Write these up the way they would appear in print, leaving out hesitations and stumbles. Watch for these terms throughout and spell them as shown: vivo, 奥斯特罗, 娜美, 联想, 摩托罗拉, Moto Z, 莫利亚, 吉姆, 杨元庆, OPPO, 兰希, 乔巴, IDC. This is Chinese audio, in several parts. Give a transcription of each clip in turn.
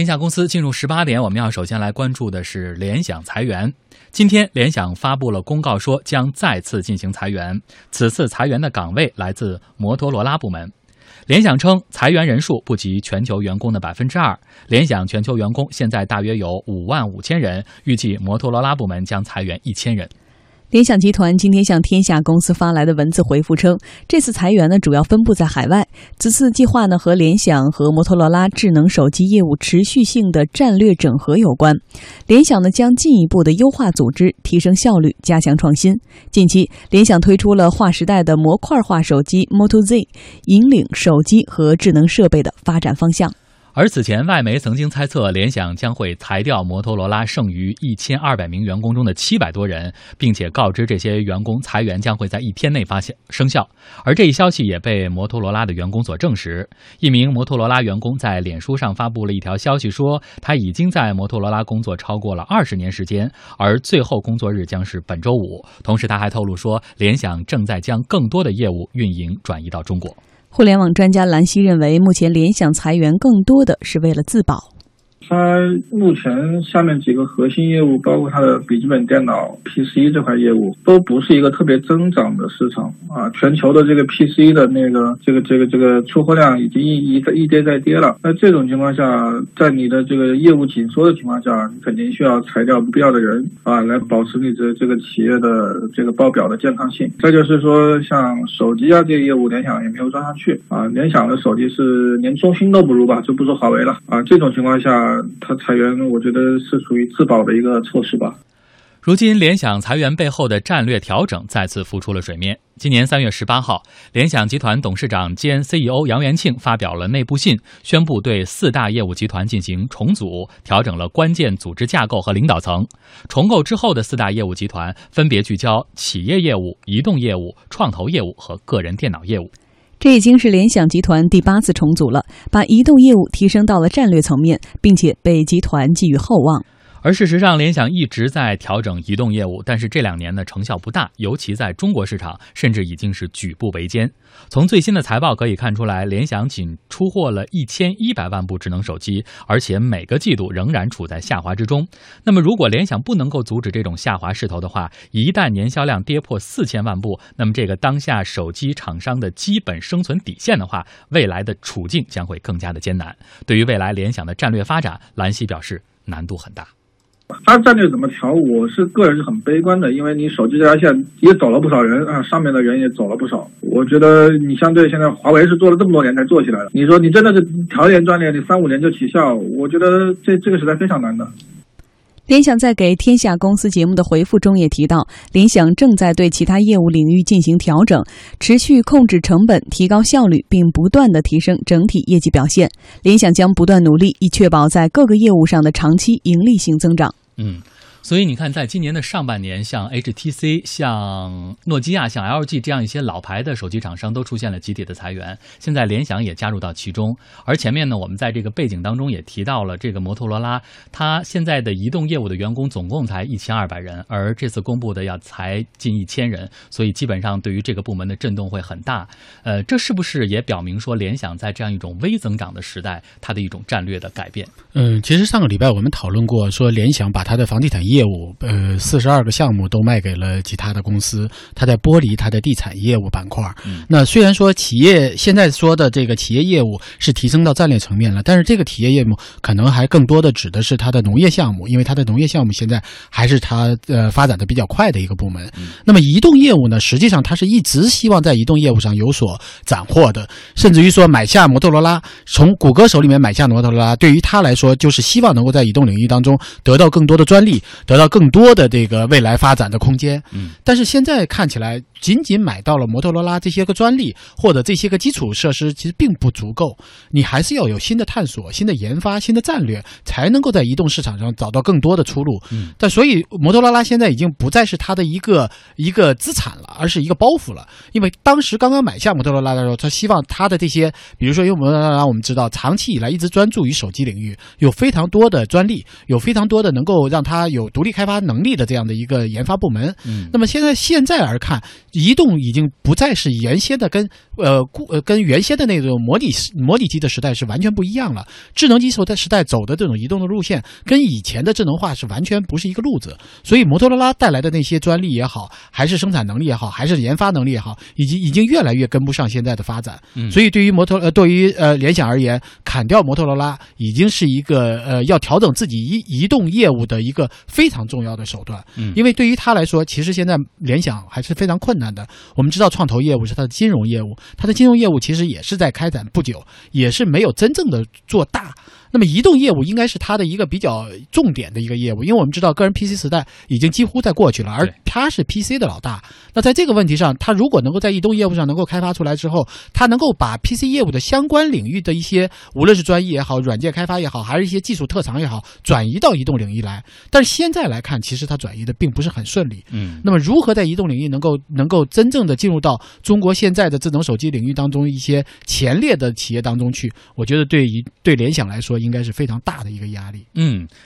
天下公司进入18点，我们要首先来关注的是联想裁员。今天联想发布了公告说将再次进行裁员，此次裁员的岗位来自摩托罗拉部门。联想称裁员人数不及全球员工的 2%， 联想全球员工现在大约有55000人，预计摩托罗拉部门将裁员1000人。联想集团今天向天下公司发来的文字回复称，这次裁员呢主要分布在海外，此次计划呢和联想和摩托罗拉智能手机业务持续性的战略整合有关。联想呢将进一步的优化组织，提升效率，加强创新。近期联想推出了划时代的模块化手机 Moto Z， 引领手机和智能设备的发展方向。而此前外媒曾经猜测联想将会裁掉摩托罗拉剩余1200名员工中的700多人，并且告知这些员工裁员将会在1天内生效，而这一消息也被摩托罗拉的员工所证实。一名摩托罗拉员工在脸书上发布了一条消息说，他已经在摩托罗拉工作超过了20年时间，而最后工作日将是本周5。同时他还透露说，联想正在将更多的业务运营转移到中国。互联网专家兰希认为，目前联想裁员更多的是为了自保。它目前下面几个核心业务，包括它的笔记本电脑 PC 这块业务，都不是一个特别增长的市场啊。全球的这个 PC 的那个这个出货量已经一跌再跌了。那这种情况下，在你的这个业务紧缩的情况下，你肯定需要裁掉不必要的人啊，来保持你的这个企业的这个报表的健康性。再就是说，像手机啊这个业务，联想也没有装上去啊。联想的手机是连中兴都不如吧，就不说华为了啊。这种情况下，它裁员我觉得是属于自保的一个措施吧。如今联想裁员背后的战略调整再次浮出了水面。今年3月18号，联想集团董事长兼 CEO 杨元庆发表了内部信，宣布对4大业务集团进行重组，调整了关键组织架构和领导层。重构之后的4大业务集团分别聚焦企业业务、移动业务、创投业务和个人电脑业务。这已经是联想集团第8次重组了，把移动业务提升到了战略层面，并且被集团寄予厚望。而事实上，联想一直在调整移动业务，但是这2年呢成效不大，尤其在中国市场，甚至已经是举步维艰。从最新的财报可以看出来，联想仅出货了1100万部智能手机，而且每个季度仍然处在下滑之中。那么，如果联想不能够阻止这种下滑势头的话，一旦年销量跌破4000万部，那么这个当下手机厂商的基本生存底线的话，未来的处境将会更加的艰难。对于未来联想的战略发展，兰希表示难度很大。它战略怎么调，我是个人是很悲观的，因为你手机这条线也走了不少人啊，上面的人也走了不少。我觉得你相对现在华为是做了这么多年才做起来的，你说你真的是调研专业，你3-5年就起效，我觉得这个时代非常难的。联想在给天下公司节目的回复中也提到，联想正在对其他业务领域进行调整，持续控制成本，提高效率，并不断地提升整体业绩表现。联想将不断努力，以确保在各个业务上的长期盈利性增长。所以你看，在今年的上半年，像 HTC、像诺基亚、像 LG 这样一些老牌的手机厂商都出现了集体的裁员，现在联想也加入到其中。而前面呢，我们在这个背景当中也提到了，这个摩托罗拉它现在的移动业务的员工总共才1200人，而这次公布的要裁近1000人，所以基本上对于这个部门的震动会很大。这是不是也表明说联想在这样一种微增长的时代，它的一种战略的改变？其实上个礼拜我们讨论过，说联想把它的房地产业务42个项目都卖给了其他的公司，它在剥离它的地产业务板块。那虽然说企业现在说的这个企业业务是提升到战略层面了，但是这个企业业务可能还更多的指的是它的农业项目，因为它的农业项目现在还是它发展的比较快的一个部门。那么移动业务呢，实际上它是一直希望在移动业务上有所斩获的，甚至于说买下摩托罗拉，从谷歌手里面买下摩托罗拉，对于它来说就是希望能够在移动领域当中得到更多的专利，得到更多的这个未来发展的空间。但是现在看起来，仅仅买到了摩托罗拉这些个专利或者这些个基础设施其实并不足够，你还是要有新的探索、新的研发、新的战略，才能够在移动市场上找到更多的出路。但所以摩托罗拉现在已经不再是它的一个资产了，而是一个包袱了。因为当时刚刚买下摩托罗拉的时候，他希望他的这些，比如说因为摩托罗拉我们知道长期以来一直专注于手机领域，有非常多的专利，有非常多的能够让它有独立开发能力的这样的一个研发部门。那么现在而看，移动已经不再是原先的跟原先的那种模拟机的时代是完全不一样了。智能机的时代走的这种移动的路线，跟以前的智能化是完全不是一个路子。所以摩托罗拉带来的那些专利也好，还是生产能力也好，还是研发能力也好，已经越来越跟不上现在的发展。所以对于联想而言，砍掉摩托罗拉已经是一个要调整自己移动业务的一个非常重要的手段。因为对于他来说，其实现在联想还是非常困难的。我们知道创投业务是他的金融业务，他的金融业务其实也是在开展不久，也是没有真正的做大。那么移动业务应该是它的一个比较重点的一个业务，因为我们知道个人 PC 时代已经几乎在过去了，而它是 PC 的老大。那在这个问题上，它如果能够在移动业务上能够开发出来之后，它能够把 PC 业务的相关领域的一些，无论是专业也好，软件开发也好，还是一些技术特长也好，转移到移动领域来。但是现在来看，其实它转移的并不是很顺利。那么如何在移动领域能够真正的进入到中国现在的智能手机领域当中一些前列的企业当中去，我觉得对联想来说应该是非常大的一个压力。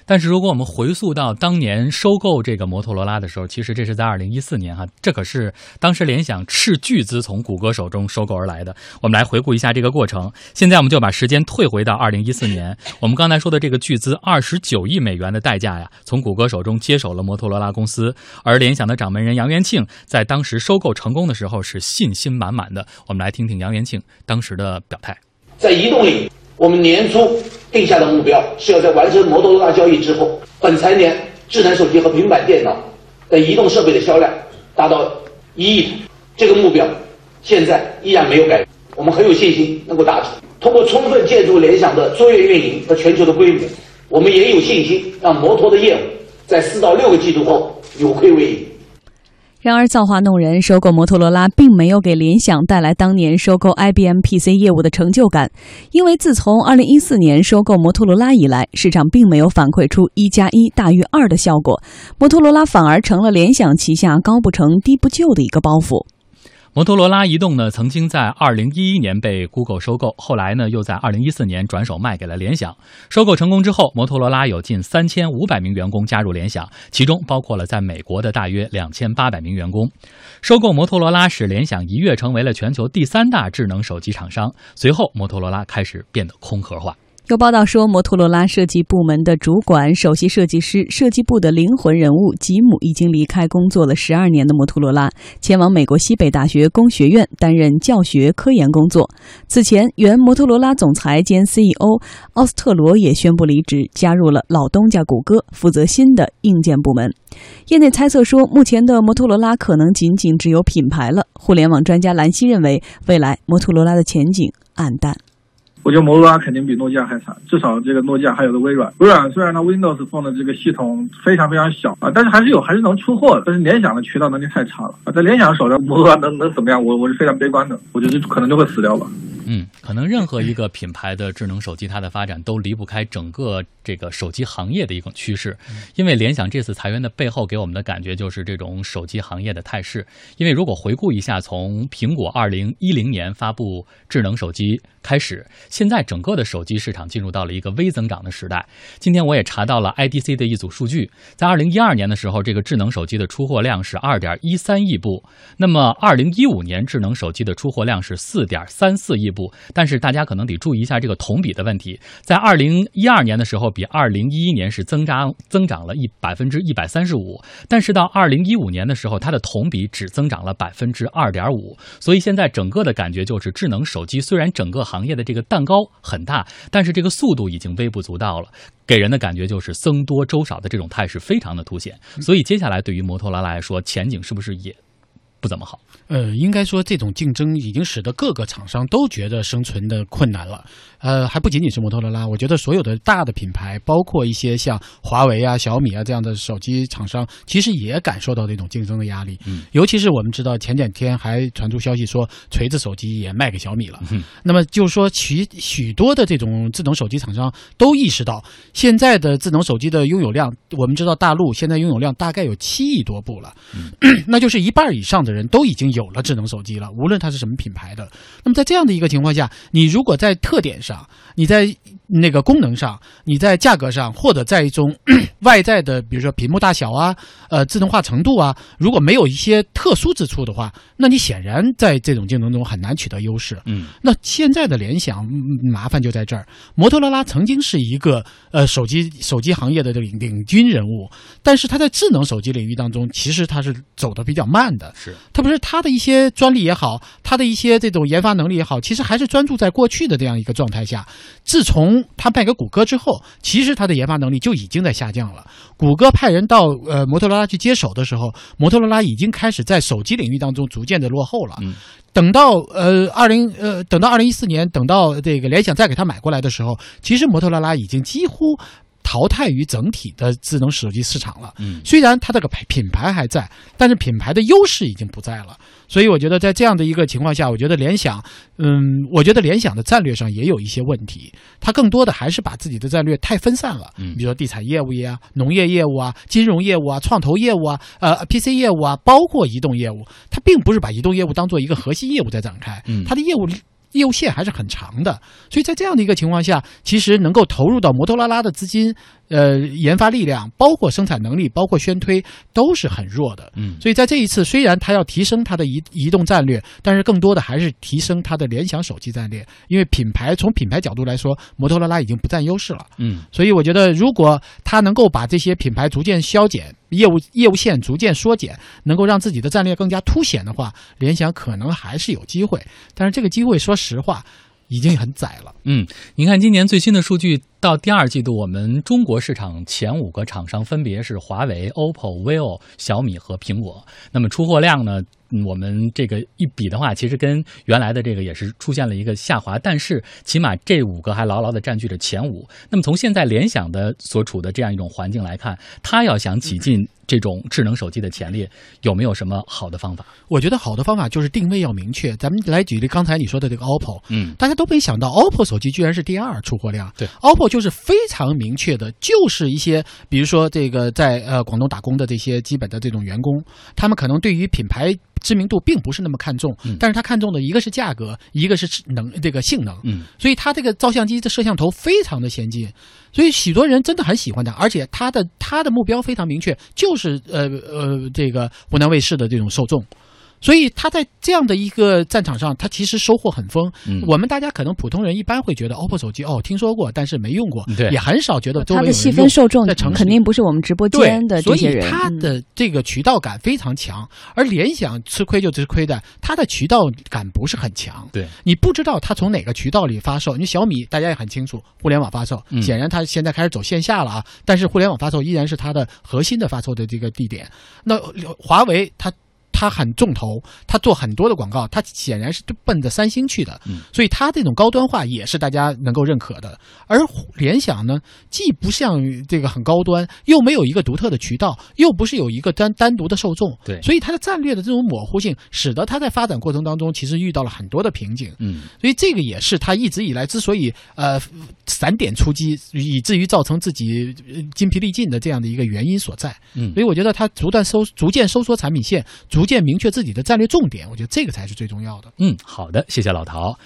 但是如果我们回溯到当年收购这个摩托罗拉的时候，其实这是在2014年哈，这可是当时联想斥巨资从谷歌手中收购而来的。我们来回顾一下这个过程。现在我们就把时间退回到2014年，我们刚才说的这个巨资29亿美元的代价呀，从谷歌手中接手了摩托罗拉公司。而联想的掌门人杨元庆在当时收购成功的时候是信心满满的。我们来听听杨元庆当时的表态。在移动领域，我们年初定下的目标是要在完成摩托罗拉交易之后，本财年智能手机和平板电脑的移动设备的销量达到1亿台。这个目标现在依然没有改变，我们很有信心能够达成。通过充分借助联想的卓越运营和全球的规模，我们也有信心让摩托的业务在4到6个季度后扭亏为盈。然而造化弄人，收购摩托罗拉并没有给联想带来当年收购 IBM PC 业务的成就感，因为自从2014年收购摩托罗拉以来，市场并没有反馈出1+1大于2的效果，摩托罗拉反而成了联想旗下高不成低不就的一个包袱。摩托罗拉移动呢，曾经在2011年被 Google 收购，后来呢又在2014年转手卖给了联想。收购成功之后，摩托罗拉有近3500名员工加入联想，其中包括了在美国的大约2800名员工。收购摩托罗拉使联想一跃成为了全球第3大智能手机厂商，随后摩托罗拉开始变得空壳化。有报道说，摩托罗拉设计部门的主管、首席设计师、设计部的灵魂人物吉姆已经离开工作了12年的摩托罗拉，前往美国西北大学工学院担任教学科研工作。此前，原摩托罗拉总裁兼 CEO 奥斯特罗也宣布离职，加入了老东家谷歌，负责新的硬件部门。业内猜测说，目前的摩托罗拉可能仅仅只有品牌了。互联网专家兰希认为，未来摩托罗拉的前景暗淡。我觉得摩托罗拉肯定比诺基亚还惨，至少这个诺基亚还有的微软。微软虽然它 Windows 放的这个系统非常非常小啊，但是还是能出货的。但是联想的渠道能力太差了啊，在联想手上摩托罗拉能怎么样？我是非常悲观的，我觉得可能就会死掉吧。可能任何一个品牌的智能手机，它的发展都离不开整个这个手机行业的一种趋势。因为联想这次裁员的背后给我们的感觉就是这种手机行业的态势。因为如果回顾一下，从苹果2010年发布智能手机开始，现在整个的手机市场进入到了一个微增长的时代。今天我也查到了 IDC 的一组数据，在2012年的时候，这个智能手机的出货量是2.13亿部，那么2015年智能手机的出货量是4.34亿部。但是大家可能得注意一下这个同比的问题，在2012年的时候比2011年是增长了135%，但是到2015年的时候，它的同比只增长了2.5%。所以现在整个的感觉就是，智能手机虽然整个行业的这个蛋糕很大，但是这个速度已经微不足道了。给人的感觉就是僧多粥少的这种态势非常的凸显。所以接下来对于摩托罗拉来说，前景是不是也不怎么好？应该说这种竞争已经使得各个厂商都觉得生存的困难了。还不仅仅是摩托罗拉，我觉得所有的大的品牌，包括一些像华为啊、小米啊这样的手机厂商，其实也感受到这种竞争的压力。尤其是我们知道前几天还传出消息说，锤子手机也卖给小米了。那么就是说，许多的这种智能手机厂商都意识到，现在的智能手机的拥有量，我们知道大陆现在拥有量大概有7亿多部了，那就是1半以上的人都已经有了智能手机了，无论它是什么品牌的。那么在这样的一个情况下，你如果在特点上，你在那个功能上，你在价格上，或者在一种外在的，比如说屏幕大小啊，自动化程度啊，如果没有一些特殊之处的话，那你显然在这种竞争中很难取得优势。嗯，那现在的联想麻烦就在这儿，摩托罗拉曾经是一个手机行业的领军人物，但是它在智能手机领域当中，其实它是走得比较慢的。是，特别是它的一些专利也好，它的一些这种研发能力也好，其实还是专注在过去的这样一个状态下。自从他卖给谷歌之后，其实他的研发能力就已经在下降了。谷歌派人到摩托罗拉去接手的时候，摩托罗拉已经开始在手机领域当中逐渐的落后了。嗯，等到2014年，等到这个联想再给他买过来的时候，其实摩托罗拉已经几乎淘汰于整体的智能手机市场了。嗯，虽然它这个品牌还在，但是品牌的优势已经不在了。所以我觉得在这样的一个情况下，我觉得联想的战略上也有一些问题，它更多的还是把自己的战略太分散了。嗯，比如说地产业务呀、农业业务啊、金融业务啊、创投业务啊、PC 业务啊，包括移动业务，它并不是把移动业务当做一个核心业务在展开。嗯，它的业务线还是很长的，所以在这样的一个情况下，其实能够投入到摩托罗拉的资金、研发力量，包括生产能力，包括宣推，都是很弱的。嗯，所以在这一次，虽然它要提升它的移动战略，但是更多的还是提升它的联想手机战略，因为从品牌角度来说，摩托罗拉已经不占优势了。嗯，所以我觉得如果它能够把这些品牌逐渐削减，业务线逐渐缩减，能够让自己的战略更加凸显的话，联想可能还是有机会，但是这个机会说实话已经很窄了。嗯，您看今年最新的数据，到第二季度我们中国市场前5个厂商分别是华为、OPPO、vivo、小米和苹果。那么出货量呢，我们这个一比的话，其实跟原来的这个也是出现了一个下滑，但是起码这5个还牢牢的占据着前5。那么从现在联想的所处的这样一种环境来看，它要想挤进这种智能手机的前列，有没有什么好的方法？我觉得好的方法就是定位要明确。咱们来举例刚才你说的这个 OPPO， 大家都没想到 OPPO 手机居然是第2出货量。对， OPPO 就是非常明确的，就是一些比如说这个在广东打工的这些基本的这种员工，他们可能对于品牌知名度并不是那么看重，但是他看重的一个是价格，一个是这个性能。嗯，所以他这个照相机的摄像头非常的先进，所以许多人真的很喜欢他，而且他的目标非常明确，就是这个湖南卫视的这种受众。所以他在这样的一个战场上，他其实收获很丰。我们大家可能普通人一般会觉得 OPPO 手机听说过，但是没用过，也很少觉得周围有人用。他的细分受众肯定不是我们直播间的这些人，所以他的这个渠道感非常强。而联想吃亏的，他的渠道感不是很强。对，你不知道他从哪个渠道里发售。你小米大家也很清楚，互联网发售，显然他现在开始走线下了啊，但是互联网发售依然是他的核心的发售的这个地点。那华为他很重头，他做很多的广告，他显然是奔着3星去的，所以他这种高端化也是大家能够认可的。而联想呢，既不像这个很高端，又没有一个独特的渠道，又不是有一个单独的受众，对，所以他的战略的这种模糊性，使得他在发展过程当中其实遇到了很多的瓶颈。嗯，所以这个也是他一直以来之所以散点出击，以至于造成自己筋疲力尽的这样的一个原因所在。嗯，所以我觉得他逐渐收缩产品线，逐渐明确自己的战略重点，我觉得这个才是最重要的。嗯，好的，谢谢老陶。